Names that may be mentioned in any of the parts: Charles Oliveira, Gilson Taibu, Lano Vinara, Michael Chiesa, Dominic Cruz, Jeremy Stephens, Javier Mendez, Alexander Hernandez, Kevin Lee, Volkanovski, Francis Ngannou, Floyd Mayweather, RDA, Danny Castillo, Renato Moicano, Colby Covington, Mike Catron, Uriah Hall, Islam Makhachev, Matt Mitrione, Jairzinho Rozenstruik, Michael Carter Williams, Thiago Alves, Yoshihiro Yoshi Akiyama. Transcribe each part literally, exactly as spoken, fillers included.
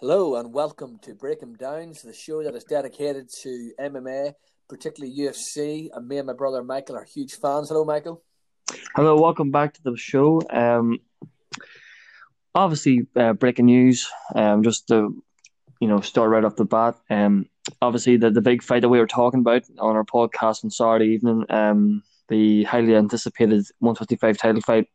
Hello and welcome to Break 'Em Downs, the show that is dedicated to M M A, particularly U F C, and me and my brother Michael are huge fans. Hello, Michael. Hello, welcome back to the show. Um, obviously, uh, breaking news, um, just to you know, start right off the bat, um, obviously the, the big fight that we were talking about on our podcast on Saturday evening, um, the highly anticipated one fifty-five title fight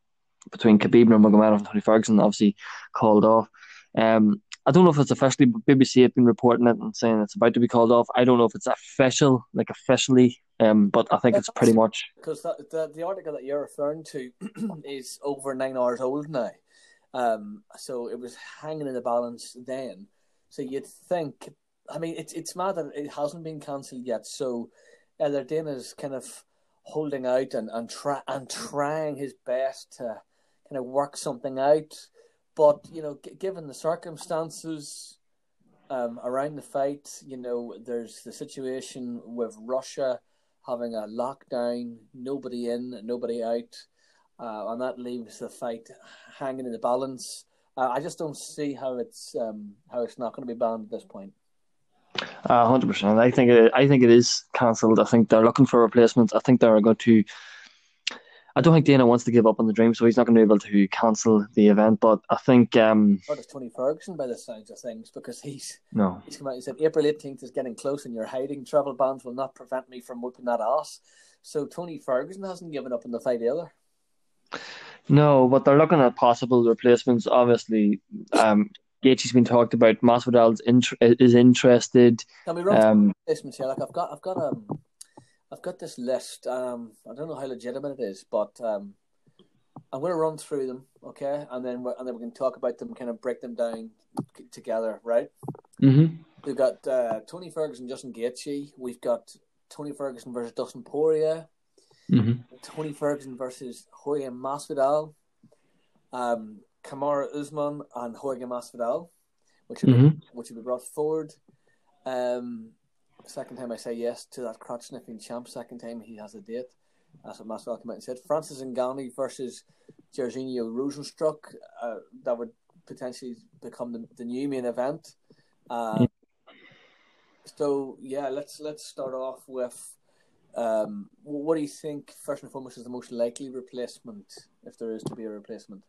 between Khabib Nurmagomedov and Tony Ferguson, obviously called off. Um, I don't know if it's officially, but B B C have been reporting it and saying it's about to be called off. I don't know if it's official, like officially, um, but I think it's pretty much. Because that, the, the article that you're referring to is over nine hours old now. Um, so it was hanging in the balance then. So you'd think, I mean, it's, it's mad that it hasn't been cancelled yet. So Eller Dana's kind of holding out and, and, try, and trying his best to kind of work something out. But, you know, g- given the circumstances um, around the fight, you know, there's the situation with Russia having a lockdown, nobody in, nobody out, uh, and that leaves the fight hanging in the balance. Uh, I just don't see how it's um, how it's not going to be banned at this point. Uh, one hundred percent. I think it, I think it is cancelled. I think they're looking for replacements. I think they're going to... I don't think Dana wants to give up on the dream, so he's not going to be able to cancel the event. But I think... Um, what is Tony Ferguson by the sounds of things? Because he's no. he's come out and said, April eighteenth is getting close and you're hiding. Travel bans will not prevent me from whooping that ass. So Tony Ferguson hasn't given up on the fight either. No, but they're looking at possible replacements. Obviously, um, Gaethje's been talked about. Masvidal int- is interested. Can we run um, replacements here? Like I've got, I've got a... Um, I've got this list. Um, I don't know how legitimate it is, but um, I'm going to run through them, okay? And then and then we can talk about them, kind of break them down c- together, right? Mm-hmm. We've got uh, Tony Ferguson, Justin Gaethje. We've got Tony Ferguson versus Dustin Poirier. Mm-hmm. Tony Ferguson versus Jorge Masvidal. Um, Kamaru Usman and Jorge Masvidal, which will mm-hmm. be which will be brought forward. Um. Second time I say yes to that crotch sniffing champ. Second time he has a date. That's what Masvidal came out and said. Francis Ngannou versus Jairzinho Rozenstruik. Uh, that would potentially become the, the new main event. Uh, yeah. So yeah, let's let's start off with um, what do you think first and foremost is the most likely replacement, if there is to be a replacement?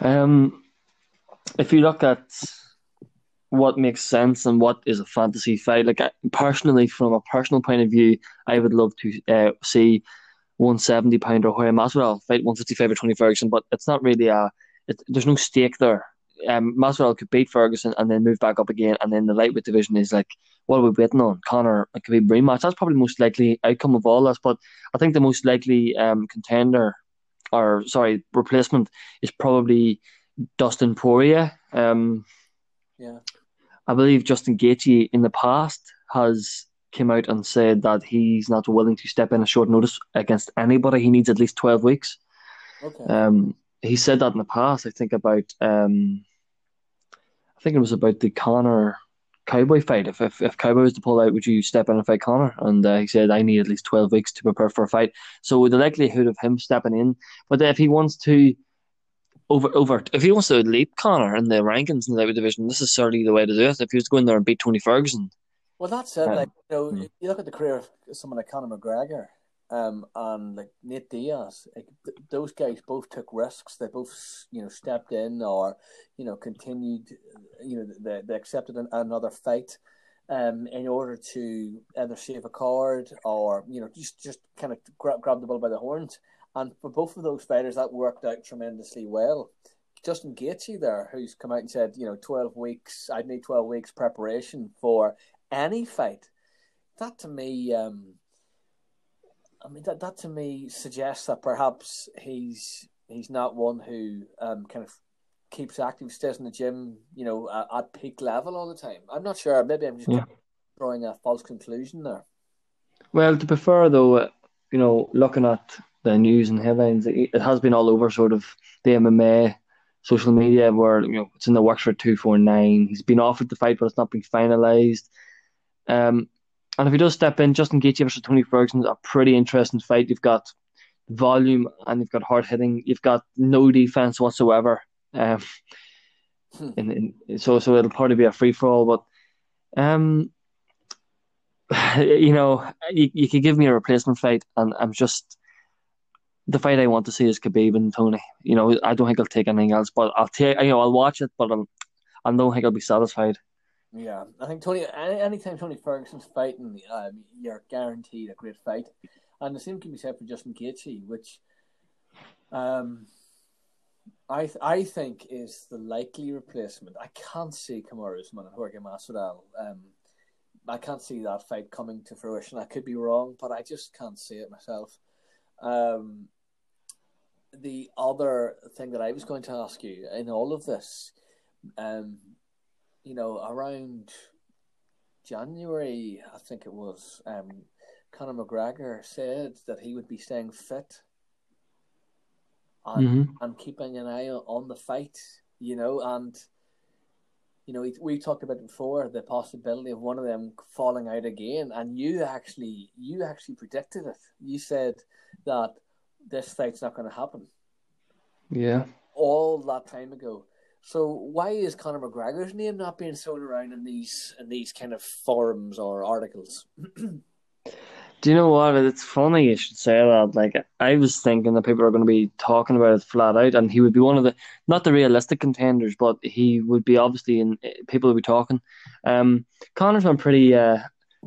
Um, if you look at what makes sense and what is a fantasy fight. Like I, personally, from a personal point of view, I would love to uh, see one seventy pounder Jorge Masvidal fight one fifty-five or Tony Ferguson, but it's not really a. It, there's no stake there. Um, Masvidal could beat Ferguson and then move back up again, and then the lightweight division is like, what are we waiting on? Conor McGregor rematch. That's probably the most likely outcome of all this. But I think the most likely um contender, or sorry, replacement is probably Dustin Poirier. Um. Yeah, I believe Justin Gaethje in the past has came out and said that he's not willing to step in a short notice against anybody. He needs at least twelve weeks. Okay. Um, he said that in the past. I think about um, I think it was about the Conor Cowboy fight. If if if Cowboy was to pull out, would you step in and fight Conor? And uh, he said I need at least twelve weeks to prepare for a fight. So the likelihood of him stepping in, but if he wants to. Over, over. If he wants to leap Conor in the rankings in the lightweight division, this is certainly the way to do it. If he was to go in there and beat Tony Ferguson, well, that's it. Um, like you know, mm. you look at the career of someone like Conor McGregor, um, and like Nate Diaz. Like, th- those guys both took risks. They both, you know, stepped in or you know continued. You know, they they accepted an, another fight, um, in order to either save a card or you know just just kind of grab grab the bull by the horns. And for both of those fighters, that worked out tremendously well. Justin Gaethje there, who's come out and said, you know, twelve weeks, I'd need twelve weeks preparation for any fight. That to me, um, I mean, that, that to me suggests that perhaps he's he's not one who um, kind of keeps active, stays in the gym, you know, at, at peak level all the time. I'm not sure. Maybe I'm just yeah. drawing a false conclusion there. Well, to be fair, though, you know, looking at the news and headlines, it has been all over sort of the M M A social media where you know it's in the works for two forty-nine. He's been offered the fight, but it's not been finalized. Um, and if he does step in, Justin Gaethje versus Tony Ferguson is a pretty interesting fight. You've got volume and you've got hard hitting. You've got no defense whatsoever. Um, Hmm. And, and so, so it'll probably be a free for all. But, um, you know, you, you could give me a replacement fight, and I'm just the fight I want to see is Khabib and Tony. You know, I don't think I'll take anything else, but I'll take. You know, I'll watch it, but I'm, I don't think I'll be satisfied. Yeah, I think Tony. Any anytime Tony Ferguson's fighting, um, you're guaranteed a great fight, and the same can be said for Justin Gaethje, which, um. I th- I think is the likely replacement. I can't see Kamaru Usman and Jorge Masvidal. Um, I can't see that fight coming to fruition. I could be wrong, but I just can't see it myself. Um, the other thing that I was going to ask you in all of this, um, you know, around January, I think it was, um, Conor McGregor said that he would be staying fit. And, mm-hmm. and keeping an eye on the fight, you know, and, you know, we, we talked about it before, the possibility of one of them falling out again, and you actually, you actually predicted it. You said that this fight's not going to happen. Yeah. All that time ago. So why is Conor McGregor's name not being thrown around in these, in these kind of forums or articles? Do you know what? It's funny you should say that. Like, I was thinking that people are going to be talking about it flat out, and he would be one of the, not the realistic contenders, but he would be obviously in, people would be talking. Um, Conor's been pretty uh,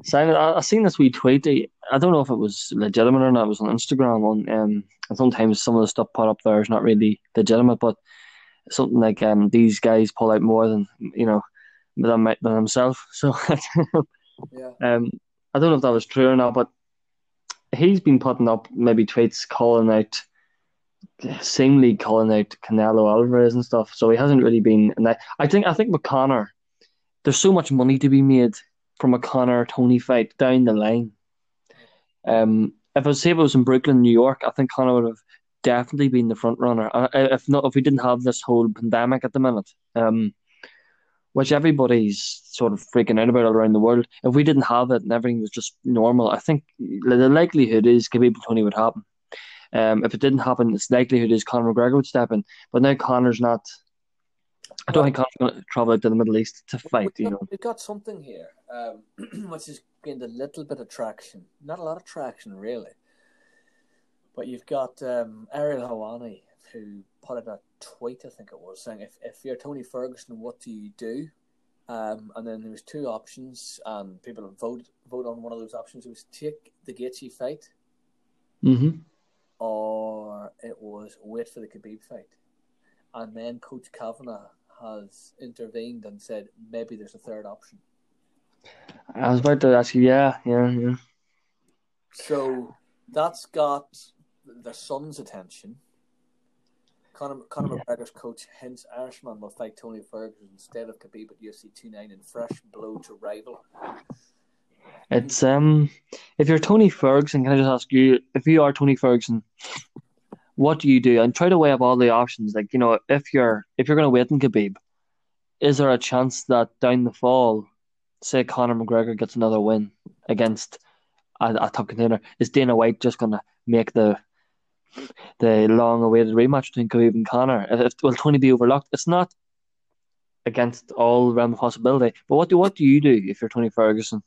silent. I, I seen this wee tweet. I don't know if it was legitimate or not. It was on Instagram. On, um, and sometimes some of the stuff put up there is not really legitimate, but something like um, these guys pull out more than, you know, than, my, than himself. So yeah. um, I don't know if that was true or not, but he's been putting up maybe tweets calling out, seemingly calling out Canelo Alvarez and stuff. So he hasn't really been. I think I think with Conor, there's so much money to be made from a Conor Tony fight down the line. Um, if I say it was in Brooklyn, New York, I think Conor would have definitely been the front runner. If not, if we didn't have this whole pandemic at the minute, um, which everybody's sort of freaking out about all around the world. If we didn't have it and everything was just normal, I think the likelihood is Khabib and Tony would happen. Um, if it didn't happen, its likelihood is Conor McGregor would step in. But now Conor's not. I don't well, think Conor's going to travel out to the Middle East to fight. Got, you know, we've got something here, um, which is gained a little bit of traction. Not a lot of traction, really. But you've got um, Ariel Helwani, who put out a tweet, I think it was, saying, if if you're Tony Ferguson, what do you do? Um, and then there was two options, and people vote vote on one of those options. It was take the Gaethje fight, mm-hmm. or it was wait for the Khabib fight. And then Coach Kavanagh has intervened and said, maybe there's a third option. I was about to ask you, yeah, yeah, yeah. So that's got the Sun's attention. Conor, Conor yeah. McGregor's coach hints Irishman will fight Tony Ferguson instead of Khabib at U F C two ninety-nine in fresh blow to rival. It's um, if you're Tony Ferguson, can I just ask you, if you are Tony Ferguson, what do you do? And try to weigh up all the options. Like, you know, if you're if you're going to wait on Khabib, is there a chance that down the fall, say Conor McGregor gets another win against a, a top contender? Is Dana White just going to make the the long-awaited rematch between Khabib and Conor? If, if, will Tony be overlooked? It's not against all realm of possibility. But what do what do you do if you're Tony Ferguson?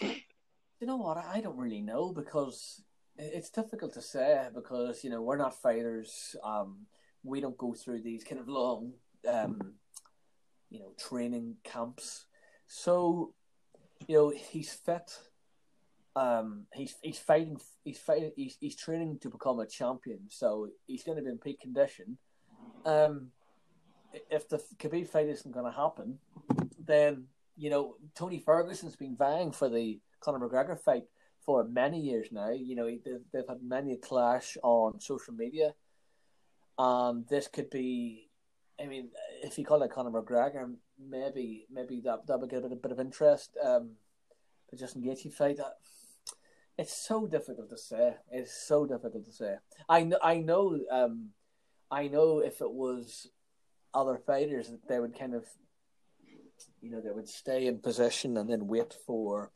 You know what? I don't really know, because it's difficult to say, because, you know, we're not fighters. Um, we don't go through these kind of long, um, you know, training camps. So, you know, he's fit. Um, he's he's fighting. He's fighting. He's he's training to become a champion, so he's going to be in peak condition. Um, if the Khabib fight isn't going to happen, then, you know, Tony Ferguson's been vying for the Conor McGregor fight for many years now. You know, they've, they've had many a clash on social media, and this could be. I mean, if you call it Conor McGregor, maybe maybe that that would get a bit, a bit of interest. Um, the Justin Gaethje fight. That, It's so difficult to say. It's so difficult to say. I know. I know. Um, I know. If it was other fighters, that they would kind of, you know, they would stay in position and then wait for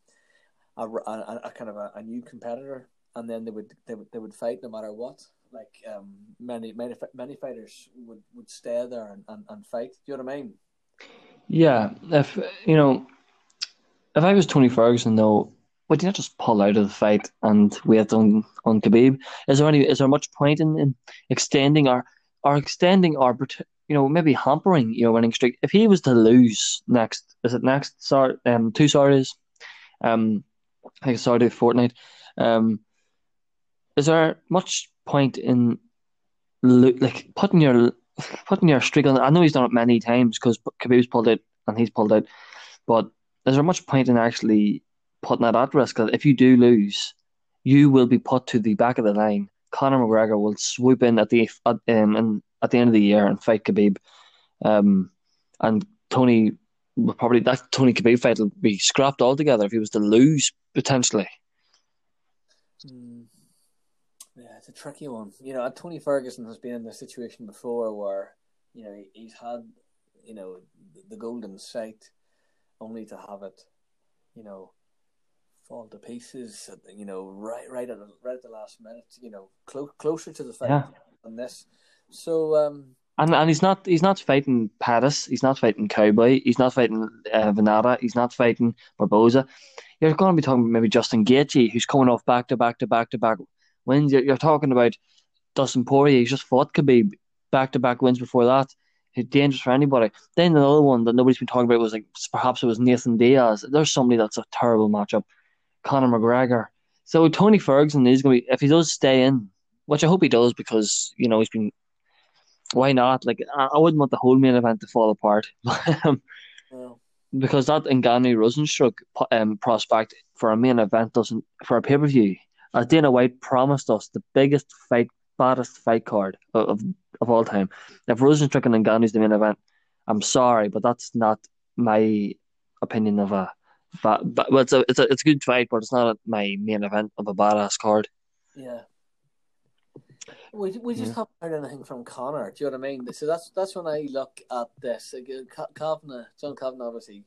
a, a, a kind of a, a new competitor, and then they would they would they would fight no matter what. Like um, many many many fighters would, would stay there and, and, and fight. Do you know what I mean? Yeah, if you know, if I was Tony Ferguson, though, would you not just pull out of the fight and wait on, on Khabib? Is there any? Is there much point in, in extending our or extending our, you know, maybe hampering your winning streak? If he was to lose next, is it next? Sorry, um, two Saturdays, um, I think Saturday fortnight. Um, is there much point in like putting your putting your streak on? I know he's done it many times because Khabib's pulled out and he's pulled out, but is there much point in actually putting that at risk? That if you do lose, you will be put to the back of the line. Conor McGregor will swoop in at the at, um, at the end of the year and fight Khabib, um, and Tony will probably that Tony Khabib fight will be scrapped altogether if he was to lose potentially. Mm. Yeah, it's a tricky one. You know, Tony Ferguson has been in this situation before, where you know he's had you know the golden sight, only to have it, you know, fall to pieces. You know, right, right at right at the last minute. You know, clo- closer to the fight yeah. than this. So, um, and and he's not he's not fighting Pettis. He's not fighting Cowboy. He's not fighting uh, Venata. He's not fighting Barbosa. You're going to be talking about maybe Justin Gaethje, who's coming off back to back to back to back wins. You're, you're talking about Dustin Poirier. He's just fought Khabib back to back wins before that. It's dangerous for anybody. Then another one that nobody's been talking about was like perhaps it was Nathan Diaz. There's somebody that's a terrible matchup. Conor McGregor. So Tony Ferguson is going to be, if he does stay in, which I hope he does because, you know, he's been, why not? Like, I, I wouldn't want the whole main event to fall apart. Well, because that Ngannou Rozenstruik um, prospect for a main event doesn't, for a pay-per-view, as Dana White promised us, the biggest fight, baddest fight card of of all time. If Rozenstruik and Ngannou is the main event, I'm sorry, but that's not my opinion of a, but, but well, it's a it's a it's a good fight, but it's not my main event of a badass card. Yeah, we we just yeah. haven't heard anything from Conor. Do you know what I mean? So that's that's when I look at this. Kavanagh, John Kavanagh, obviously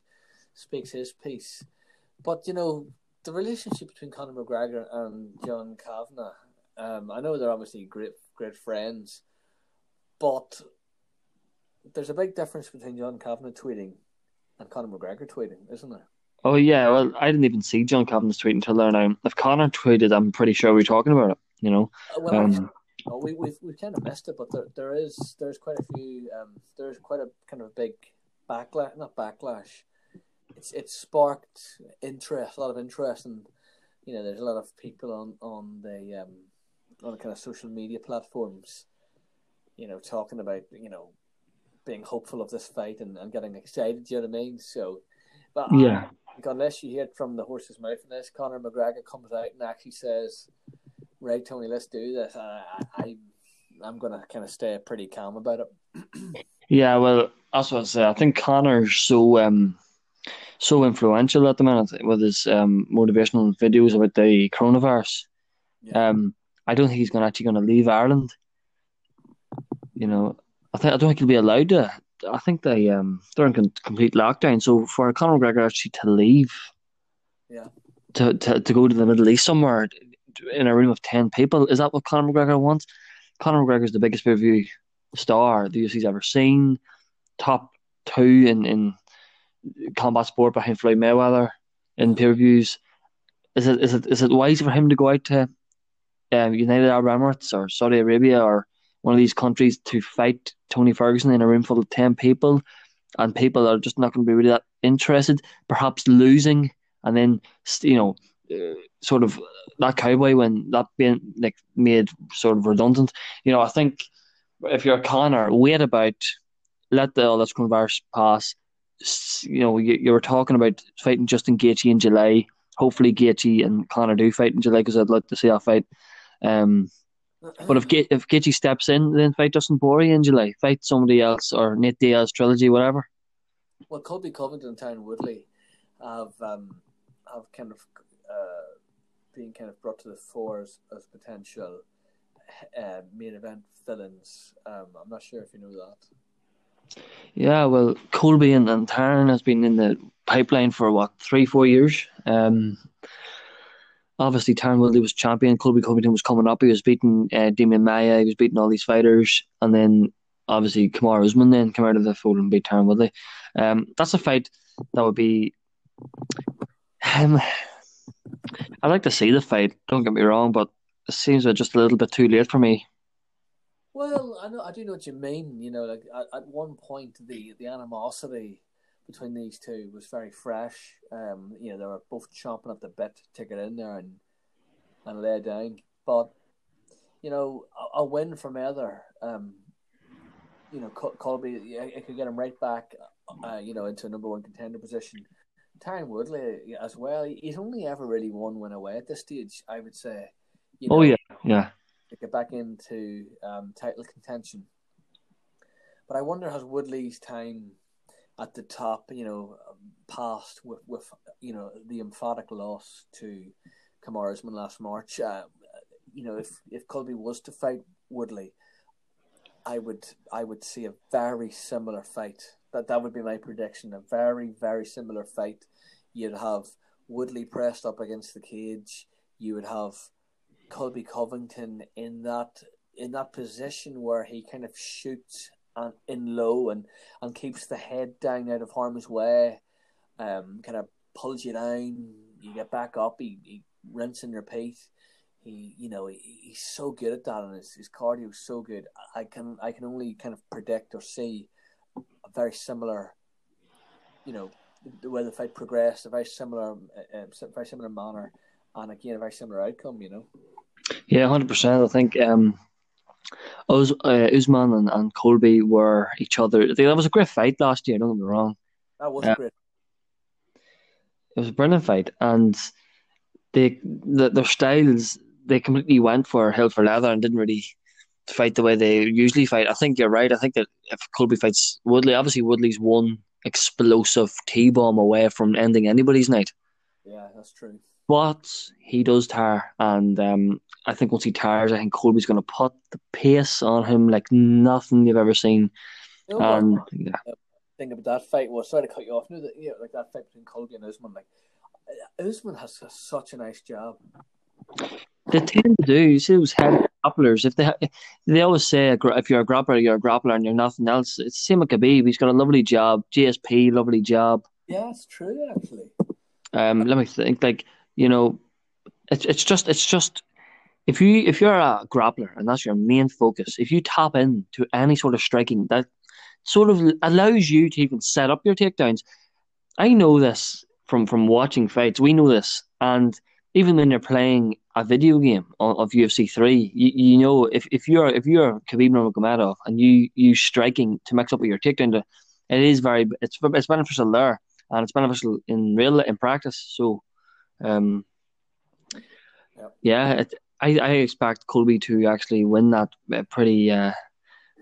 speaks his piece, but you know the relationship between Conor McGregor and John Kavanagh. Um, I know they're obviously great great friends, but there's a big difference between John Kavanagh tweeting and Conor McGregor tweeting, isn't there? Oh, yeah, well, I didn't even see John Kavanagh's tweet until there now. If Conor tweeted, I'm pretty sure we were talking about it, you know. Well, um, no, we, we've, we've kind of missed it, but there, there is there's quite a few, um, there's quite a kind of big backlash, not backlash, it's it's sparked interest, a lot of interest, and, you know, there's a lot of people on, on the um, on the kind of social media platforms, you know, talking about, you know, being hopeful of this fight and, and getting excited, do you know what I mean? So, but yeah. I, unless you hear it from the horse's mouth in this, Conor McGregor comes out and actually says, right, Tony, let's do this. I, I, I'm going to kind of stay pretty calm about it. Yeah, well, that's what I say. I think Conor's so um, so influential at the minute with his um, motivational videos about the coronavirus. Yeah. Um, I don't think he's gonna actually going to leave Ireland. You know, I, th- I don't think he'll be allowed to. I think they um they're in complete lockdown. So for Conor McGregor actually to leave, yeah, to, to to go to the Middle East somewhere in a room of ten people, is that what Conor McGregor wants? Conor McGregor is the biggest pay-per-view star the U F C's ever seen, top two in, in combat sport behind Floyd Mayweather in pay-per-views. Is it is it is it wise for him to go out to um, United Arab Emirates or Saudi Arabia or one of these countries to fight Tony Ferguson in a room full of ten people, and people are just not going to be really that interested, perhaps losing, and then, you know, uh, sort of that Cowboy when that being like made sort of redundant. You know, I think if you're Conor, wait about, let the all this coronavirus pass. You know, you, you were talking about fighting Justin Gaethje in July. Hopefully Gaethje and Conor do fight in July because I'd like to see that fight. Um, But if Ga- if Gaethje steps in, then fight Dustin Poirier in July. Fight somebody else or Nate Diaz trilogy, whatever. Well, Colby Covington and Tyron Woodley have um, have kind of uh, been kind of brought to the fore as, as potential uh, main event villains. Um, I'm not sure if you know that. Yeah, well, Colby and, and Tyron has been in the pipeline for what three, four years. Um, Obviously, Tyron Woodley was champion. Colby Covington was coming up. He was beating uh, Demian Maia. He was beating all these fighters. And then obviously Kamaru Usman then come out of the fold and beat Tyron Woodley. Um, that's a fight that would be. Um, I'd like to see the fight. Don't get me wrong, but it seems just a little bit too late for me. Well, I know I do know what you mean. You know, like at, at one point the, the animosity between these two was very fresh. Um, you know, they were both chomping at the bit to take it in there and and lay down. But you know, a, a win from Either, um, you know, Colby, it could get him right back, uh, you know, into a number one contender position. Tyron Woodley as well. He's only ever really one win away at this stage, I would say. You know, oh yeah, yeah. To get back into um, title contention. But I wonder, has Woodley's time at the top, you know, passed with, with you know, the emphatic loss to Kamaru Usman last March? Uh, you know, if, if Colby was to fight Woodley, I would I would see a very similar fight. That that would be my prediction. A very, very similar fight. You'd have Woodley pressed up against the cage. You would have Colby Covington in that in that position where he kind of shoots and in low and, and keeps the head down out of harm's way, um, kind of pulls you down. You get back up. He, he rinses and repeats. He, you know, he, he's so good at that, and his, his cardio is so good. I can I can only kind of predict or see a very similar, you know, the way the fight progressed, a very similar, uh, very similar manner, and again a very similar outcome. You know. Yeah, hundred percent. I think um, Us, uh, Usman and, and Colby were each other. I think that was a great fight last year. Don't get me wrong. That was uh, great. It was a brilliant fight, and they the, their styles. They completely went for hell for leather and didn't really fight the way they usually fight. I think you're right. I think that if Colby fights Woodley, obviously Woodley's one explosive T-bomb away from ending anybody's night. Yeah, that's true. But he does tire, and um, I think once he tires, I think Colby's going to put the pace on him like nothing you've ever seen. You know, and yeah. The thing about that fight was, sorry to cut you off, you know, yeah, like that fight between Colby and Usman, like Usman has such a nice jab. They tend to do. You see those head grapplers. If they ha- they always say if you're a grappler, you're a grappler, and you're nothing else. It's the same with Khabib. He's got a lovely jab. G S P, lovely jab. Yeah, it's true actually. Um, let me think. Like you know, it's it's just it's just if you if you're a grappler and that's your main focus, if you tap into any sort of striking, that sort of allows you to even set up your takedowns. I know this from from watching fights. We know this, and even when you're playing a video game of U F C three, you, you know, if, if you're if you're Khabib Nurmagomedov and you use striking to mix up with your takedown, it is very it's it's beneficial there, and it's beneficial in real in practice. So, um, yep. yeah, it, I I expect Colby to actually win that pretty uh,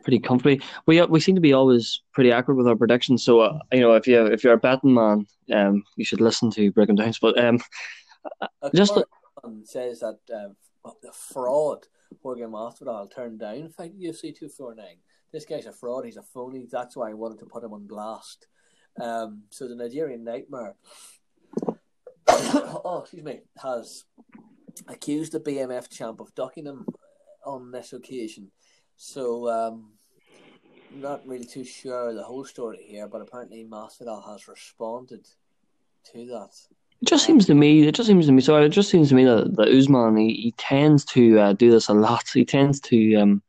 pretty comfortably. We we seem to be always pretty accurate with our predictions. So uh, you know, if you if you're a betting man, um, you should listen to Breaking Downs. But um, a just. Part- says that uh, the fraud Jorge Masvidal turned down fight U F C two forty-nine. This guy's a fraud, he's a phony, that's why I wanted to put him on blast. Um, so the Nigerian Nightmare oh excuse me has accused the B M F champ of ducking him on this occasion. So um, not really too sure the whole story here, but apparently Masvidal has responded to that. It just seems to me. It just seems to me. So it just seems to me that, that Usman he, he tends to uh, do this a lot. He tends to um,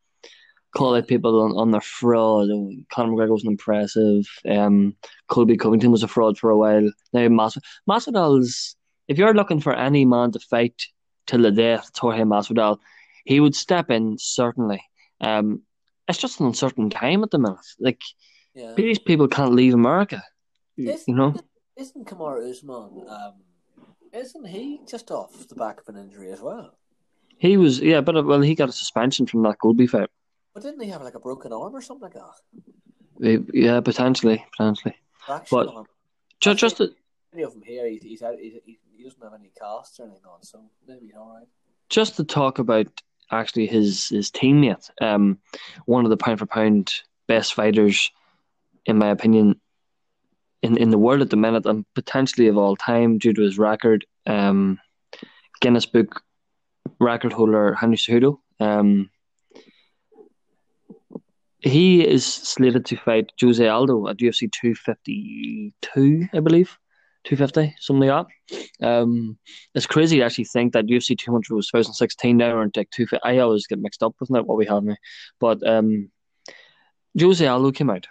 call out people on, on their fraud. Conor McGregor wasn't impressive. Um, Colby Covington was a fraud for a while. Now Mas- Masvidal's. If you're looking for any man to fight till the death, Jorge Masvidal, he would step in certainly. Um, it's just an uncertain time at the minute. Like yeah. These people can't leave America. Yes. You know. Isn't Kamaru Usman, um, isn't he just off the back of an injury as well? He was, yeah, but well, he got a suspension from that Colby fight. But didn't he have like a broken arm or something like that? Yeah, potentially, potentially. Fractured but arm. Just, just the, any of them here, he's, he's out, he's, he doesn't have any casts or anything on, so maybe he's all right. Just to talk about actually his his teammate, um, one of the pound for pound best fighters, in my opinion. In, in the world at the minute, and potentially of all time, due to his record, um, Guinness Book record holder Henry Cejudo. Um, He is slated to fight Jose Aldo at U F C two fifty-two, I believe. two fifty, something like that. Um, it's crazy to actually think that U F C two hundred was twenty sixteen now, and like two fifty. I always get mixed up with that, what we have now. But um, Jose Aldo came out,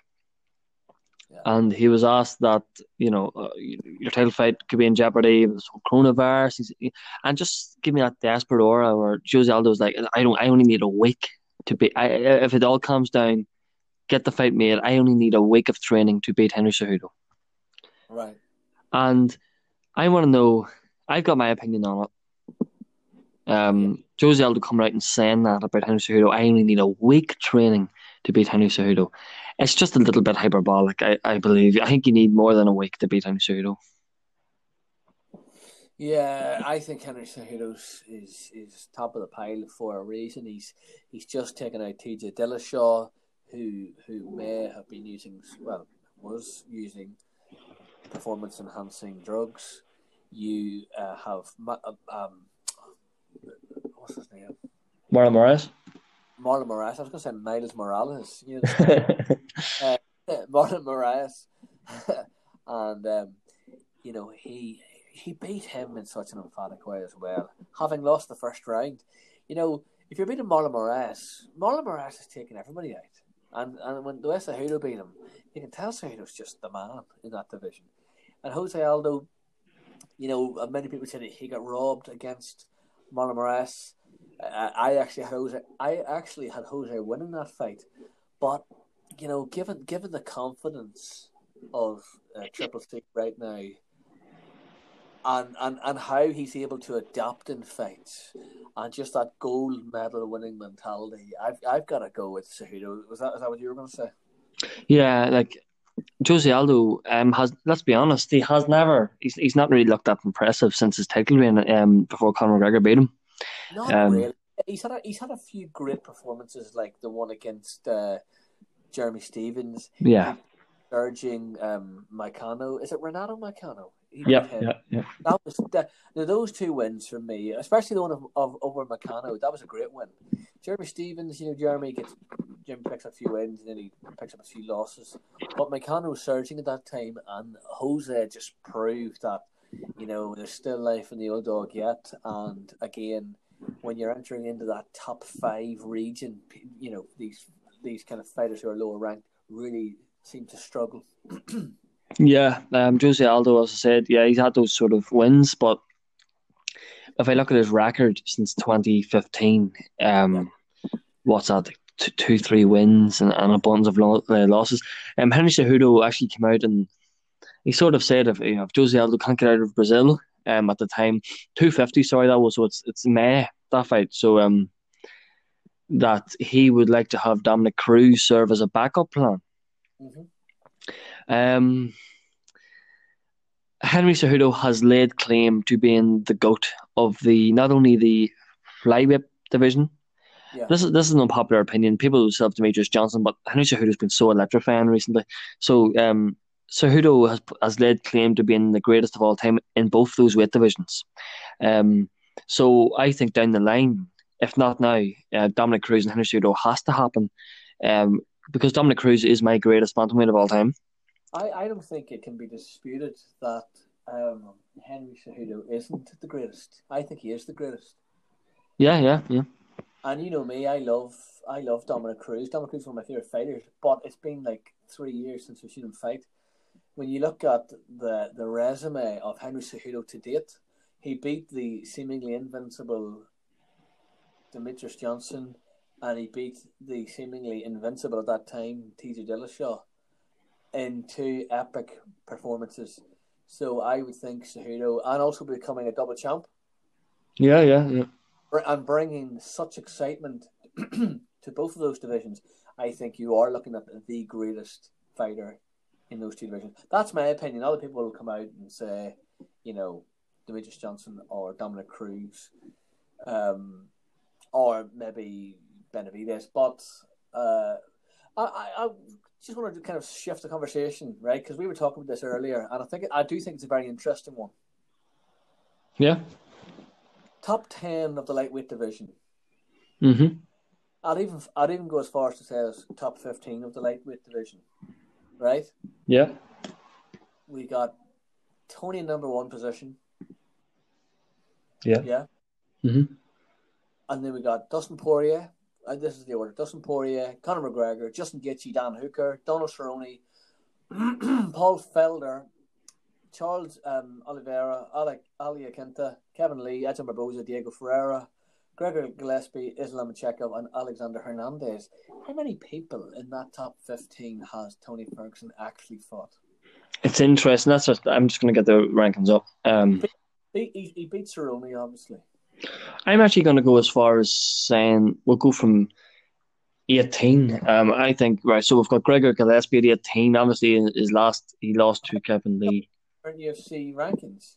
yeah. and he was asked that, you know, uh, your title fight could be in jeopardy with this whole coronavirus. He's, and just give me that desperate aura where Jose Aldo was like, I don't, I only need a week to be, I, if it all calms down, get the fight made. I only need a week of training to beat Henry Cejudo. Right. And I want to know, I've got my opinion on it. Um, Jose Aldo coming out and saying that about Henry Cejudo, I only need a week training to beat Henry Cejudo. It's just a little bit hyperbolic, I, I believe. I think you need more than a week to beat Henry Cejudo. Yeah, I think Henry Cejudo is, is top of the pile for a reason. He's he's just taken out T J Dillashaw, who who may have been using, well, was using performance-enhancing drugs. You uh, have um, what's his name? Marlon Moraes. Marlon Moraes. I was going to say Miles Morales. You know, uh, Marlon Moraes, and um, you know he he beat him in such an emphatic way as well, having lost the first round. You know, if you're beating Marlon Moraes, Marlon Moraes is taking everybody out. And and when the way Cejudo beat him, you can tell Cejudo's just the man in that division. And Jose Aldo, you know, many people said he got robbed against Marlon Moraes. I, I actually had Jose, I actually had Jose winning that fight, but you know, given given the confidence of uh, Triple C right now, and, and and how he's able to adapt in fights, and just that gold medal winning mentality, I've I've got to go with Cejudo. Was that is that what you were going to say? Yeah, like Jose Aldo um has, let's be honest, he has never he's he's not really looked that impressive since his title reign um before Conor McGregor beat him. Not um, really. He's had a, he's had a few great performances, like the one against uh, Jeremy Stephens. Yeah. Urging um Moicano. Is it Renato Moicano? Yeah, yeah, yeah. That was that, those two wins for me, especially the one of, of over Moicano. That was a great win. Jeremy Stephens, you know, Jeremy gets Jim picks up a few wins and then he picks up a few losses. But Moicano was surging at that time, and Jose just proved that, you know, there's still life in the old dog yet. And again, when you're entering into that top five region, you know, these these kind of fighters who are lower ranked really seem to struggle. Yeah, um, Jose Aldo, as I said, yeah, he's had those sort of wins, but if I look at his record since twenty fifteen, um, what's that, two, two three wins and, and a bunch of lo- uh, losses. Um, Henry Cejudo actually came out and he sort of said, if, you know, if Jose Aldo can't get out of Brazil, um, at the time, two fifty, sorry, that was, so it's, it's May, that fight, so um, that he would like to have Dominic Cruz serve as a backup plan. Mm-hmm. Um, Henry Cejudo has laid claim to being the GOAT of the not only the flyweight division. Yeah. This is this is an unpopular opinion. People will still have Demetrious Johnson, but Henry Cejudo's been so electrifying recently. So um, Cejudo has has laid claim to being the greatest of all time in both those weight divisions. Um, so I think down the line, if not now, uh, Dominic Cruz and Henry Cejudo has to happen, um, because Dominic Cruz is my greatest bantamweight of all time. I, I don't think it can be disputed that um, Henry Cejudo isn't the greatest. I think he is the greatest. Yeah, yeah, yeah. And you know me, I love I love Dominic Cruz. Dominic Cruz is one of my favourite fighters, but it's been like three years since we've seen him fight. When you look at the, the resume of Henry Cejudo to date, he beat the seemingly invincible Demetrious Johnson, and he beat the seemingly invincible at that time T J Dillashaw in two epic performances. So I would think Cejudo, and also becoming a double champ. Yeah, yeah, yeah. And bringing such excitement to both of those divisions, I think you are looking at the greatest fighter in those two divisions. That's my opinion. Other people will come out and say, you know, Demetrious Johnson or Dominic Cruz, um, or maybe Benavidez, but uh, I, I, I just wanted to kind of shift the conversation, right? Because we were talking about this earlier, and I think I do think it's a very interesting one. Yeah. Top ten of the lightweight division. Mm-hmm. I'd even I'd even go as far as to say as top fifteen of the lightweight division, right? Yeah. We got Tony in number one position. Yeah. Yeah. Mm-hmm. And then we got Dustin Poirier. Uh, this is the order: Dustin Poirier, Conor McGregor, Justin Gaethje, Dan Hooker, Donald Cerrone, Paul Felder, Charles um, Oliveira, Alec Aliaquinta, Kevin Lee, Edson Barbosa, Diego Ferreira, Gregor Gillespie, Islam Makhachev, and Alexander Hernandez. How many people in that top fifteen has Tony Ferguson actually fought? It's interesting. That's just, I'm just going to get the rankings up. Um, he, he, he beat Cerrone, obviously. I'm actually going to go as far as saying we'll go from eighteen. Um, I think right. So we've got Gregor Gillespie at eighteen. Obviously, his last he lost to Kevin Lee. U F C rankings.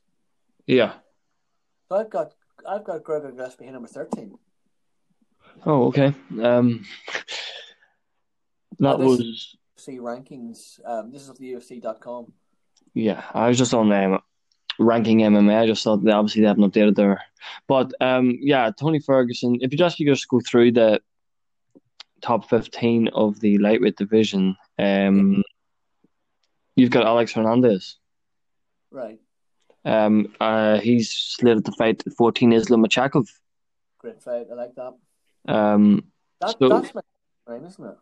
Yeah. So I've got I've got Gregor Gillespie number thirteen. Oh, okay. Um, that well, was U F C rankings. Um, this is of the U F C dot com. Yeah, I was just on um, ranking M M A. I just thought they obviously they haven't updated their. But um, yeah, Tony Ferguson. If you just you just go through the top fifteen of the lightweight division, um, you've got Alex Hernandez. Right. Um. Uh. He's slated to fight fourteen Islam Makhachev. Great fight. I like that. Um. That, so, that's my name, isn't it?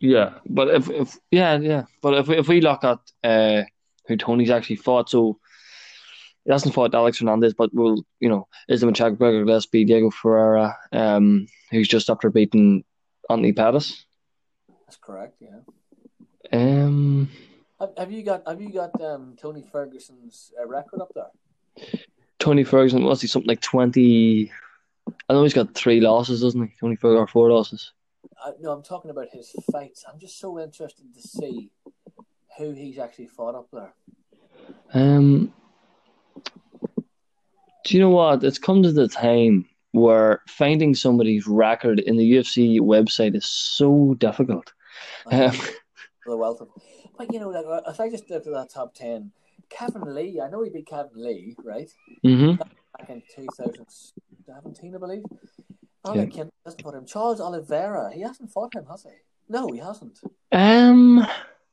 Yeah. But if if yeah yeah. But if if we look at uh who Tony's actually fought, so he hasn't fought Alex Hernandez, but we'll you know Islam Makhachev, Gregor Gillespie, Diego Ferreira. Um. Who's just after beating Anthony Pettis. That's correct. Yeah. Um. Have you got Have you got um, Tony Ferguson's uh, record up there? Tony Ferguson, was he something like twenty? I know he's got three losses, doesn't he? Tony Ferguson, or four losses. Uh, no, I'm talking about his fights. I'm just so interested to see who he's actually fought up there. Um, do you know what? It's come to the time where finding somebody's record in the U F C website is so difficult. Um, the wealth of. But, you know, like, if I just looked at that top ten, Kevin Lee, I know he beat Kevin Lee, right? Mm-hmm. Back in two thousand seventeen, I believe. Alec yeah. hasn't fought him. Charles Oliveira, he hasn't fought him, has he? No, he hasn't. Um, I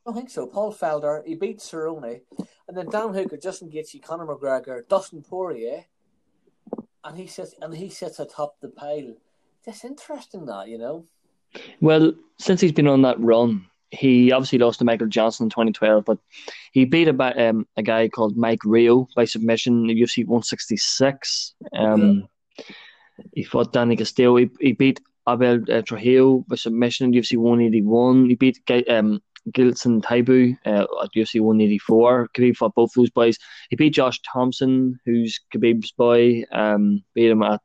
don't think so. Paul Felder, he beat Cerrone. And then Dan Hooker, Justin Gaethje, Conor McGregor, Dustin Poirier. And he sits, and he sits atop the pile. That's interesting, that, you know? Well, since he's been on that run, he obviously lost to Michael Johnson in twenty twelve, but he beat a, um, a guy called Mike Rio by submission in U F C one sixty-six. Um, yeah. He fought Danny Castillo. He, he beat Abel uh, Trujillo by submission in U F C one eighty-one. He beat um, Gilson Taibu uh, at U F C one eighty-four. Khabib fought both those boys. He beat Josh Thompson, who's Khabib's boy. Um, beat him at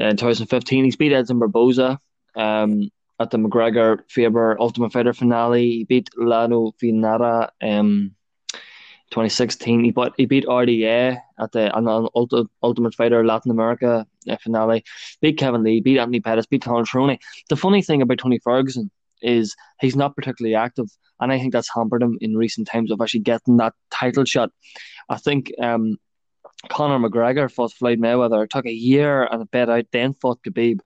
uh, twenty fifteen. He's beat Edson Barbosa. Um, at the McGregor-Faber Ultimate Fighter finale. He beat Lano Vinara um, twenty sixteen. He, bought, he beat R D A at the an, an Ultimate Fighter Latin America uh, finale. Beat Kevin Lee, beat Anthony Pettis, beat Donald Cerrone. The funny thing about Tony Ferguson is he's not particularly active, and I think that's hampered him in recent times of actually getting that title shot. I think um, Conor McGregor fought Floyd Mayweather. It took a year and a bit out, then fought Khabib.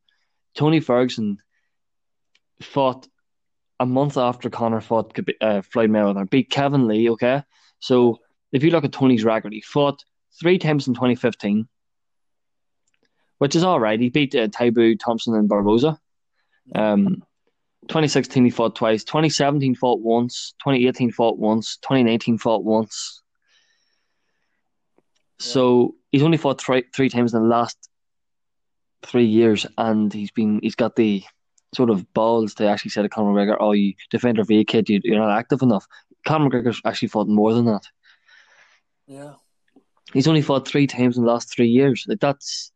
Tony Ferguson fought a month after Conor fought uh, Floyd Mayweather, beat Kevin Lee, okay? So if you look at Tony's record, he fought three times in twenty fifteen, which is all right. He beat uh, Taibu, Thompson, and Barbosa. Um, twenty sixteen, he fought twice. twenty seventeen, fought once. twenty eighteen, fought once. twenty nineteen, fought once. Yeah. So he's only fought three, three times in the last three years, and he's been he's got the sort of balls to actually say to Conor McGregor, oh, you defend or vacate, you, you're not active enough. Conor McGregor's actually fought more than that. Yeah. He's only fought three times in the last three years. Like that's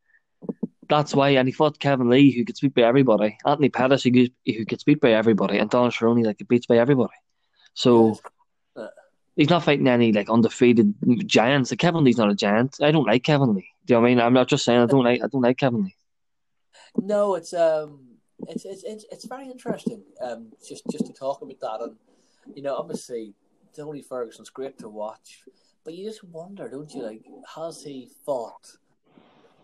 that's why, and he fought Kevin Lee, who gets beat by everybody, Anthony Pettis, who gets, who gets beat by everybody, and Donald Cerrone, like, gets beat by everybody. So yeah. He's not fighting any, like, undefeated giants. Like, Kevin Lee's not a giant. I don't like Kevin Lee. Do you know what I mean? I'm not just saying I don't like, I don't like Kevin Lee. No, it's... um. It's it's it's it's very interesting. Um, just just to talk about that, and you know, obviously, Tony Ferguson's great to watch, but you just wonder, don't you? Like, has he fought?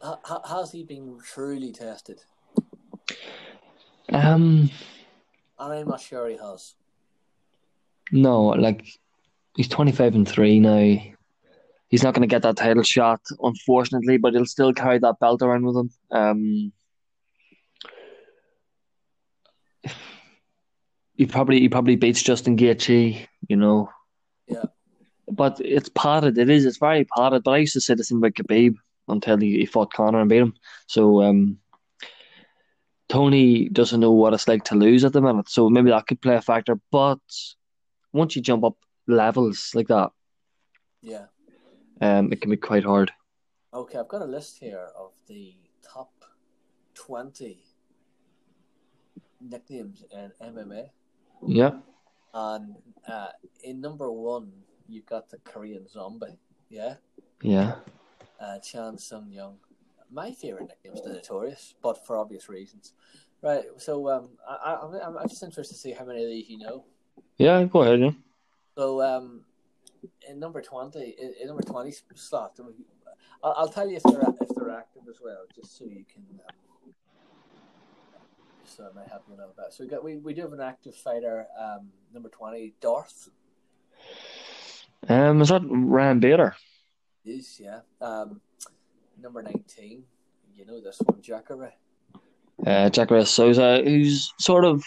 Ha, has he been truly tested? Um, I'm not sure he has. No, like, he's twenty-five and three now. He's not going to get that title shot, unfortunately, but he'll still carry that belt around with him. Um, he probably he probably beats Justin Gaethje, you know. Yeah. But it's padded. It is. It's very padded. But I used to say the same about Khabib until he, he fought Conor and beat him. So um, Tony doesn't know what it's like to lose at the minute. So maybe that could play a factor. But once you jump up levels like that, yeah. Um, it can be quite hard. Okay, I've got a list here of the top twenty nicknames in M M A. Yeah. And uh, in number one, you've got the Korean Zombie. Yeah? Yeah. Uh, Chan Sung-young. My favourite nickname is the Notorious, but for obvious reasons. Right, so um, I, I, I'm just interested to see how many of these you know. Yeah, go ahead, yeah. So, um... In number twenty, in number twenty slot, I'll, I'll tell you if they're if they're active as well, just so you can. Um, so I might help you know about. So we got we, we do have an active fighter, um, number twenty, Darth. Um, is that Ryan Bader? Yes, yeah. Um, number nineteen, you know this one, Jacare. Uh, Jacare Souza, who's sort of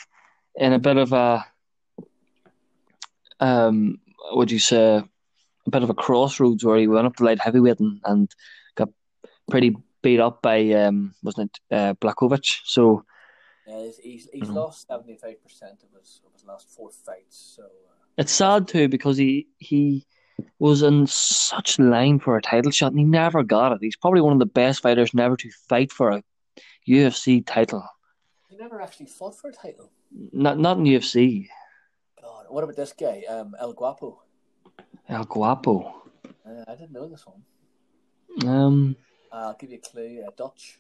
in a bit of a um. would you say, a bit of a crossroads where he went up to light heavyweight and, and got pretty beat up by, um, wasn't it, uh, Blakovic? So, yeah, he's he's, he's lost seventy-five percent of his, of his last four fights. So uh, it's sad too because he he was in such line for a title shot and he never got it. He's probably one of the best fighters never to fight for a U F C title. He never actually fought for a title. Not, not in U F C. God, what about this guy, um, El Guapo? El Guapo. Uh, I didn't know this one. Um, uh, I'll give you a clue. Uh, Dutch.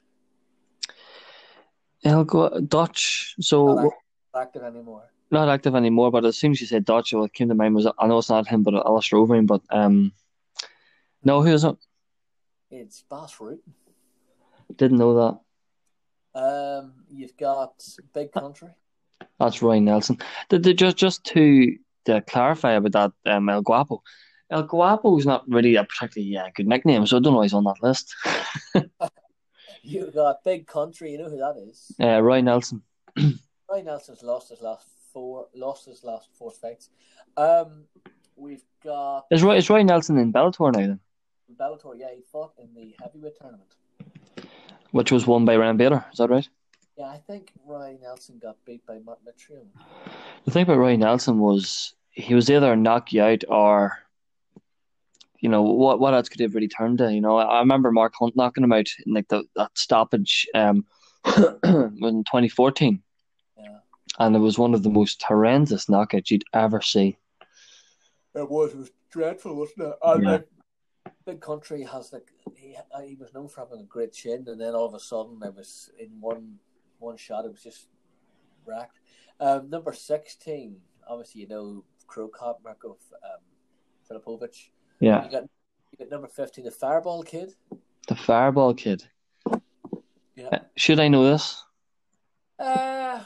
El Gu- Dutch. So not active anymore. Not active anymore. But as soon as you said Dutch, what came to mind was I know it's not him, but Alistair Overeem. But um, no, who is it? It's Bas Rutten. Didn't know that. Um, you've got Big Country. That's Roy Nelson. The, the, just just to, to clarify about that, um, El Guapo. El Guapo is not really a particularly uh, good nickname, so I don't know why he's on that list. You got Big Country. You know who that is? Uh, Roy Nelson. Roy Nelson's lost his last four. Lost his last four fights. Um, we've got. Is Roy is Roy Nelson in Bellator now? Then Bellator, yeah, he fought in the heavyweight tournament, which was won by Ryan Bader. Is that right? Yeah, I think Roy Nelson got beat by Matt Mitrione. The thing about Roy Nelson was he was either a knockout or, you know, what what else could he have really turned to? You know, I, I remember Mark Hunt knocking him out in like the, that stoppage um, in twenty fourteen. Yeah. And it was one of the most horrendous knockouts you'd ever see. It was. It was dreadful, wasn't it? And yeah. Like, Big Country has, like, he, he was known for having a great chin, and then all of a sudden it was in one... one shot, it was just racked. Um, number sixteen, obviously you know Crow Cop, Marko um, Filipovic. Yeah. You got, you got number fifteen, the Fireball Kid. The Fireball Kid. Yeah. Uh, should I know this? Uh,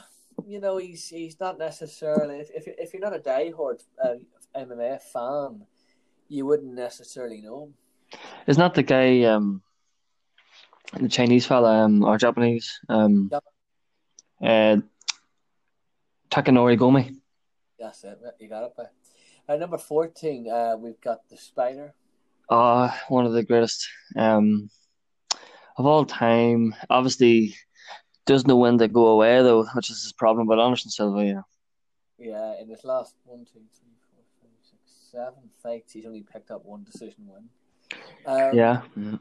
you know, he's he's not necessarily, if if, if you're not a diehard uh, M M A fan, you wouldn't necessarily know him. It's not the guy, um, the Chinese fella, um, or Japanese, um, yep. Uh, Takanori Gomi. That's it. You got it, but at number fourteen, uh, we've got the Spider. Ah, uh, one of the greatest um of all time. Obviously, doesn't know when to go away though, which is his problem. But Anderson Silva, yeah. Yeah, in his last one, two, three, four, five, six, seven fights, he's only picked up one decision win. Um, yeah. yeah.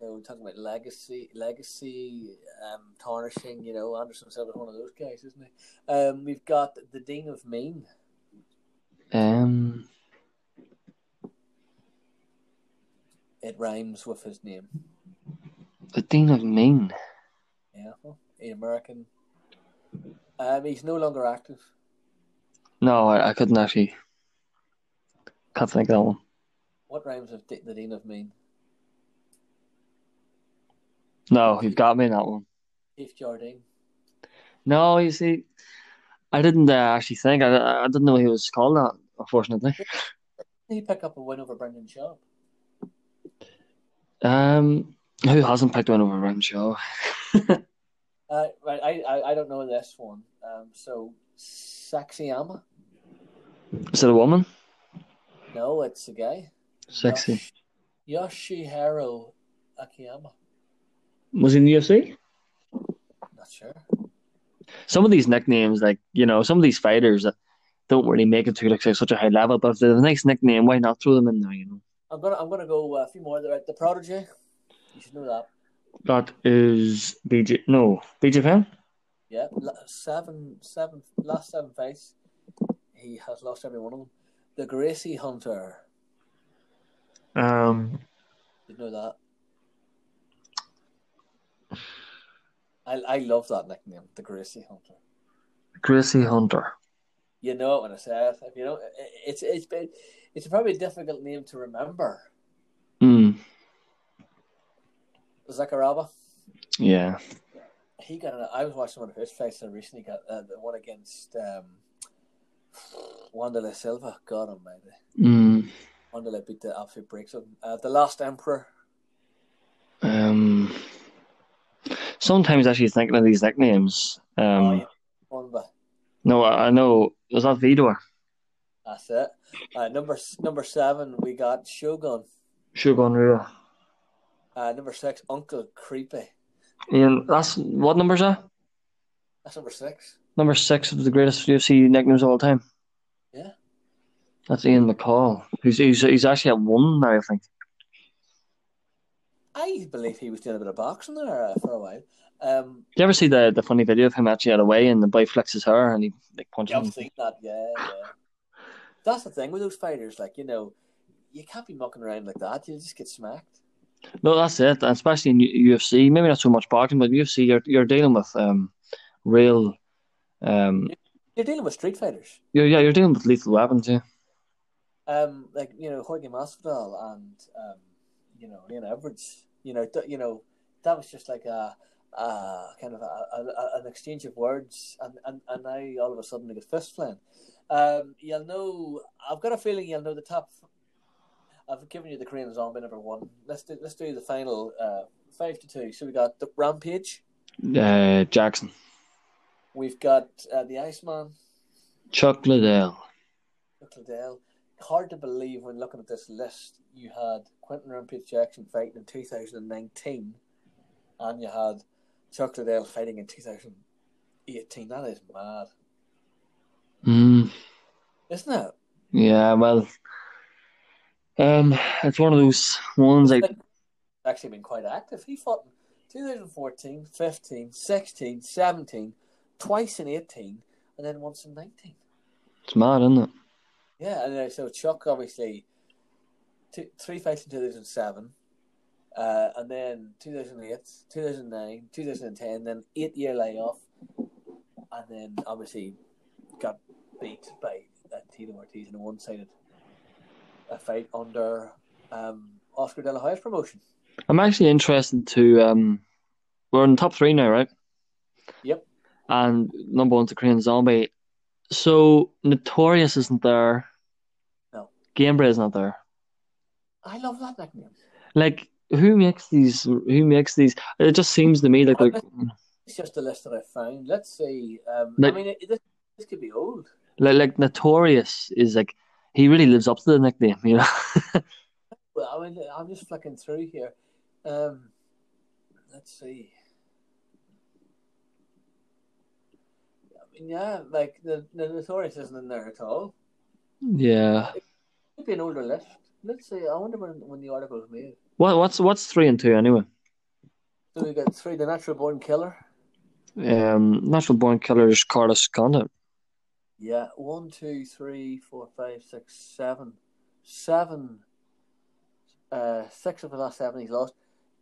So we're talking about legacy, legacy um, tarnishing. You know, Anderson Silva is one of those guys, isn't he? Um, we've got the Dean of Mean. Um, it rhymes with his name. The Dean of Mean. Yeah, well, an American. Um, he's no longer active. No, I, I couldn't actually. Can't think of that one. What rhymes with the Dean of Mean? No, you've got me in that one. Keith Jardine. No, you see, I didn't uh, actually think. I, I didn't know he was called that, unfortunately. Did he pick up a win over Brendan Shaw? Um, who hasn't picked a win over Brendan Shaw? uh, right, I, I, I don't know this one. Um, so, Saksayama. Is it a woman? No, it's a guy. Sexy. Yosh- Yoshihiro Akiyama. Was he in the U F C? Not sure. Some of these nicknames, like, you know, some of these fighters that don't really make it to like, such a high level, but if they're the nice nickname, why not throw them in there, you know? I'm going to I'm gonna go a few more. There. The Prodigy. You should know that. That is B J... No. B J Penn? Yeah. Seven, seven, last seven fights. He has lost every one of them. The Gracie Hunter. Um... You know that. I I love that nickname, the Gracie Hunter. Gracie Hunter. You know it when I say it. You know it's it's been it's probably a difficult name to remember. Hmm. Zakaraba. Yeah. He got. An, I was watching one of his fights and recently got uh, the one against um, Wanderlei Silva. God Almighty. Hmm. Wanderlei beat the absolute breaks of uh, the Last Emperor. Um. Sometimes actually thinking of these nicknames. Um, oh, yeah. No, I know. Was that Vidor? That's it. Uh, number number seven, we got Shogun. Shogun Rua. Uh, number six, Uncle Creepy. And that's what number is that? That's number six. Number six of the greatest U F C nicknames of all time. Yeah. That's Ian McCall. He's he's, he's actually at one now, I think. I believe he was doing a bit of boxing there uh, for a while. Um, Did you ever see the, the funny video of him actually out of the way and the boy flexes her and he like punches him? I've seen that, yeah, yeah. That's the thing with those fighters, like, you know, you can't be mucking around like that. You just get smacked. No, that's it. And especially in U F C, maybe not so much boxing, but U F C, you're you're dealing with um real um. You're dealing with street fighters. You're, yeah, you're dealing with lethal weapons, yeah. Um, like you know, Jorge Masvidal and um, you know, Leon Edwards. You know, th- you know, that was just like a, a kind of a, a, a, an exchange of words, and, and, and now all of a sudden they get fist flying. Um, you'll know. I've got a feeling you'll know the top. I've given you the Korean Zombie number one. Let's do let's do the final uh, five to two. So we got the Rampage. Uh, Jackson. We've got uh, the Iceman. Chuck Liddell. Chuck Liddell. Hard to believe when looking at this list, you had Quentin Rampage Jackson fighting in two thousand nineteen and you had Chuck Liddell fighting in two thousand eighteen. That is mad. Mm. Isn't it? Yeah, well, um, it's one of those ones that... Like... Actually been quite active. He fought in twenty fourteen, fifteen, sixteen, seventeen, twice in eighteen and then once in nineteen. It's mad, isn't it? Yeah, and so Chuck obviously two, three fights in two thousand seven, uh, and then two thousand eight, two thousand nine, two thousand ten, then eight year layoff, and then obviously got beat by uh, Tito Ortiz in a one sided uh, fight under um, Oscar De La Hoya's promotion. I'm actually interested to um, we're in the top three now, right? Yep. And number one's the Korean Zombie. So, Notorious isn't there. No. Gambre is not there. I love that nickname. Like, who makes these? Who makes these? It just seems to me like... like it's just a list that I found. Let's see. Um, like, I mean, it, this, this could be old. Like, like, Notorious is like... He really lives up to the nickname, you know? Well, I mean, I'm just flicking through here. Um, let's see. Yeah, like the, the Notorious isn't in there at all. Yeah, it could be an older list. Let's see. I wonder when, when the article was made. What what's what's three and two anyway? So we got three. The Natural Born Killer. Um, Natural Born Killer is Carlos Condit. Yeah, one, two, three, four, five, six, seven, seven. Uh, six of the last seven he's lost.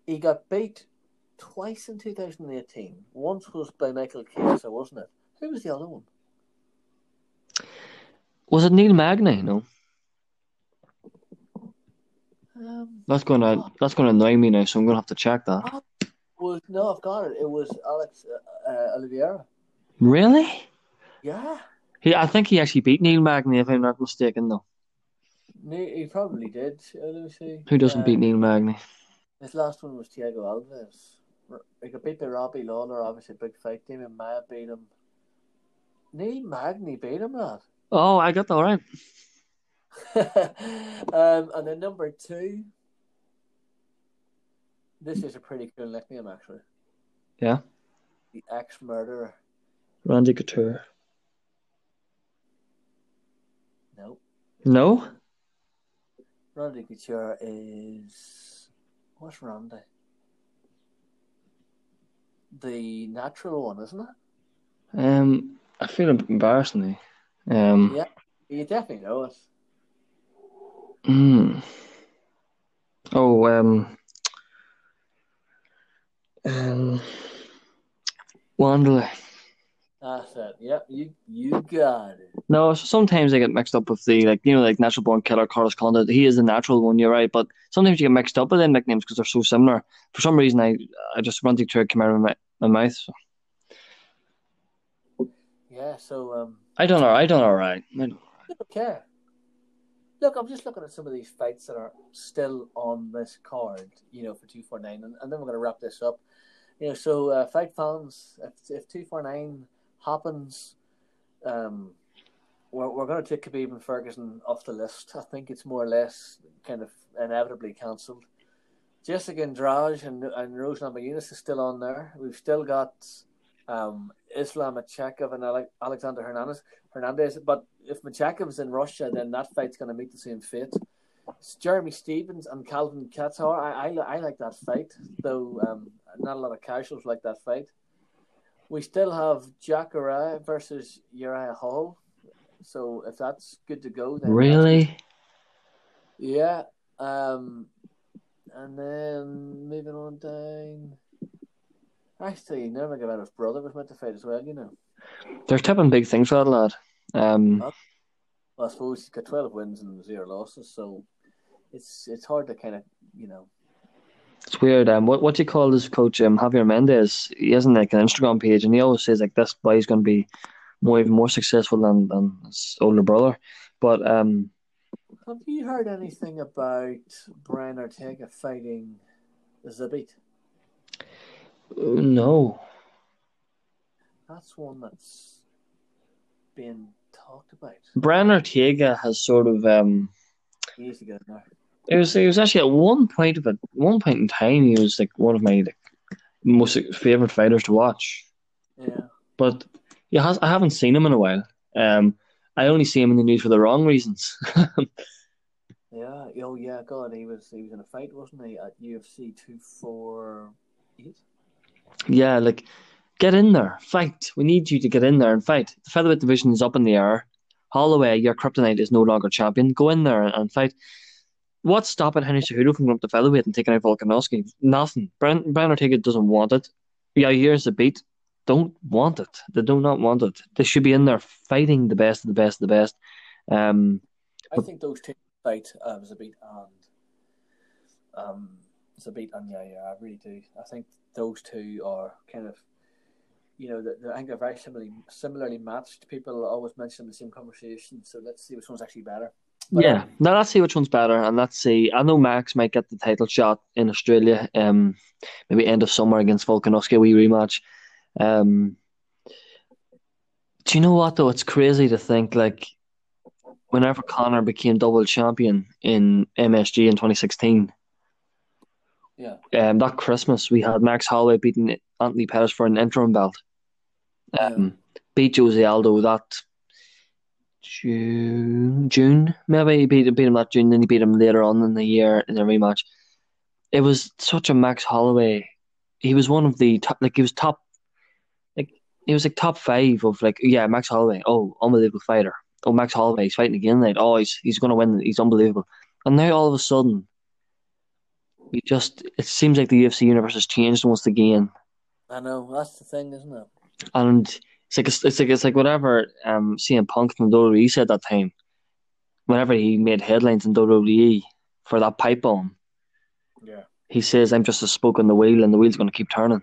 He got beat twice in two thousand eighteen. Once was by Michael Chiesa, wasn't it? Who was the other one? Was it Neil Magny? No. Um, that's gonna oh. that's gonna annoy me now, so I'm gonna have to check that. Was, no, I've got it. It was Alex uh, uh, Oliveira. Really? Yeah. He, I think he actually beat Neil Magny, if I'm not mistaken, though. He probably did. Let me see. Who doesn't um, beat Neil Magny? His last one was Thiago Alves. He got beat by Robbie Lawler, obviously a big fight team, and Maya beat him. Neil Magny beat him, lad. Oh, I got that right. um, and then number two. This is a pretty cool nickname, actually. Yeah. The ex-murderer. Randy Couture. No. No? Randy Couture is... What's Randy? The natural one, isn't it? Um, I feel a bit embarrassingly. Um, yeah, you definitely know it. Mm. Oh, um... Um, Wanderley. That's it. Yep, you you got it. No, so sometimes I get mixed up with the, like, you know, like natural born killer, Carlos Condit. He is the natural one. You're right, but sometimes you get mixed up with them nicknames because they're so similar. For some reason, I I just Randy Couture came out of my, my mouth. So. Yeah. So um, I don't know. I don't know. Right. I don't care. Look, I'm just looking at some of these fights that are still on this card, you know, for two forty-nine, and, and then we're going to wrap this up. You know, so uh, fight fans, if, if two forty-nine happens, um, we're, we're going to take Khabib and Ferguson off the list. I think it's more or less kind of inevitably cancelled. Jessica Andrade and, and Rose Namajunas is still on there. We've still got um, Islam Makhachev and Ale- Alexander Hernandez. Hernandez, but if Machakev's in Russia, then that fight's going to meet the same fate. It's Jeremy Stephens and Calvin Kattar. I, I I like that fight, though um, not a lot of casuals like that fight. We still have Jacare versus Uriah Hall. So if that's good to go, then... Really? Yeah. Um, and then moving on down... Actually, Nurmagomedov's brother was meant to fight as well, you know. They're tapping big things for that lad. Um, well, I suppose he's got twelve wins and zero losses, so it's it's hard to kind of, you know. It's weird. Um, what what do you call this coach? Um, Javier Mendez. He has like an Instagram page, and he always says like this boy's going to be more even more successful than, than his older brother. But um, have you heard anything about Brian Ortega fighting Zabit? No. That's one that's been talked about. Brian Ortega has sort of um he used to go there. It was it was actually at one point of at one point in time he was like one of my like, most favorite fighters to watch. Yeah. But he has I haven't seen him in a while. Um, I only see him in the news for the wrong reasons. yeah. Oh yeah. God, he was he was in a fight, wasn't he, at U F C two four eight? Yeah, like. Get in there. Fight. We need you to get in there and fight. The featherweight division is up in the air. Holloway, your kryptonite, is no longer champion. Go in there and fight. What's stopping Henry Cejudo from going up to featherweight and taking out Volkanovski? Nothing. Brian, Brian Ortega doesn't want it. Yeah, here's the beat. Don't want it. They do not want it. They should be in there fighting the best of the best of the best. Um, I but, think those two fight uh, Zabit and um, Zabit and Yaya. I really do. I think those two are kind of... You know, the, the, I think they're very similarly, similarly matched. People always mention the same conversation, so let's see which one's actually better. But, yeah, um, now let's see which one's better, and let's see. I know Max might get the title shot in Australia, um, maybe end of summer against Volkanovski, a wee rematch. Um, do you know what, though? It's crazy to think, like, whenever Conor became double champion in M S G in twenty sixteen... Yeah. Um, that Christmas, we had Max Holloway beating Anthony Pettis for an interim belt. Um, yeah. Beat Jose Aldo that June, June maybe. He beat, beat him that June, then he beat him later on in the year in a rematch. It was such a Max Holloway. He was one of the top, like he was top, like he was like top five of like yeah Max Holloway. Oh, unbelievable fighter. Oh, Max Holloway, he's fighting again tonight. Oh, he's he's gonna win. He's unbelievable. And now all of a sudden. You just it seems like the U F C universe has changed once again. I know, that's the thing, isn't it? And it's like it's like it's like whatever um C M Punk from W W E said that time. Whenever he made headlines in W W E for that pipe bomb. Yeah. He says I'm just a spoke on the wheel and the wheel's gonna keep turning.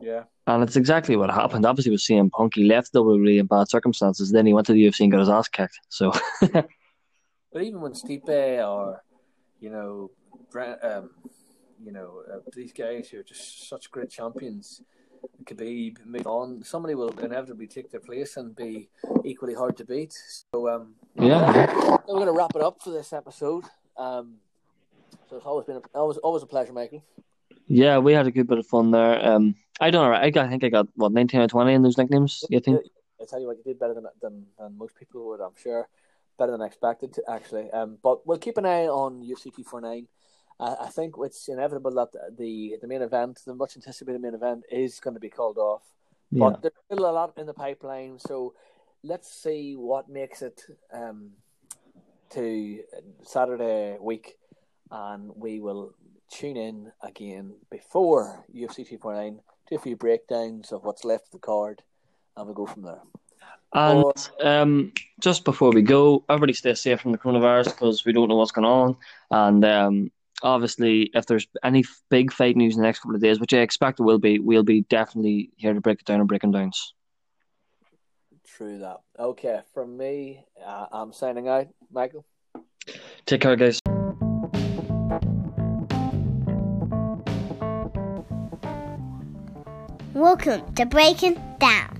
Yeah. And it's exactly what happened. Obviously, with C M Punk, he left W W E in bad circumstances. Then he went to the U F C and got his ass kicked. So, but even when Stipe or, you know, um, you know, uh, these guys who are just such great champions, Khabib, moved on. Somebody will inevitably take their place and be equally hard to beat. So, um, yeah, we're going to wrap it up for this episode. Um, so it's always been a, always always a pleasure, Michael. Yeah, we had a good bit of fun there. Um, I don't know. I, I think I got, what, nineteen or twenty in those nicknames, you think? I tell you what, you did better than, than, than most people would, I'm sure. Better than expected, actually. Um, but we'll keep an eye on U F C two forty-nine. Uh, I think it's inevitable that the, the main event, the much-anticipated main event, is going to be called off. But yeah, there's still a lot in the pipeline, so let's see what makes it um, to Saturday week, and we will tune in again before U F C two forty-nine, do a few breakdowns of what's left of the card, and we'll go from there. And or, um, just before we go, everybody stay safe from the coronavirus because we don't know what's going on. And um, obviously, if there's any big fight news in the next couple of days, which I expect it will be, we'll be definitely here to break it down and break them down. True that. Okay, from me, uh, I'm signing out. Michael? Take care, guys. Welcome to Breaking Down.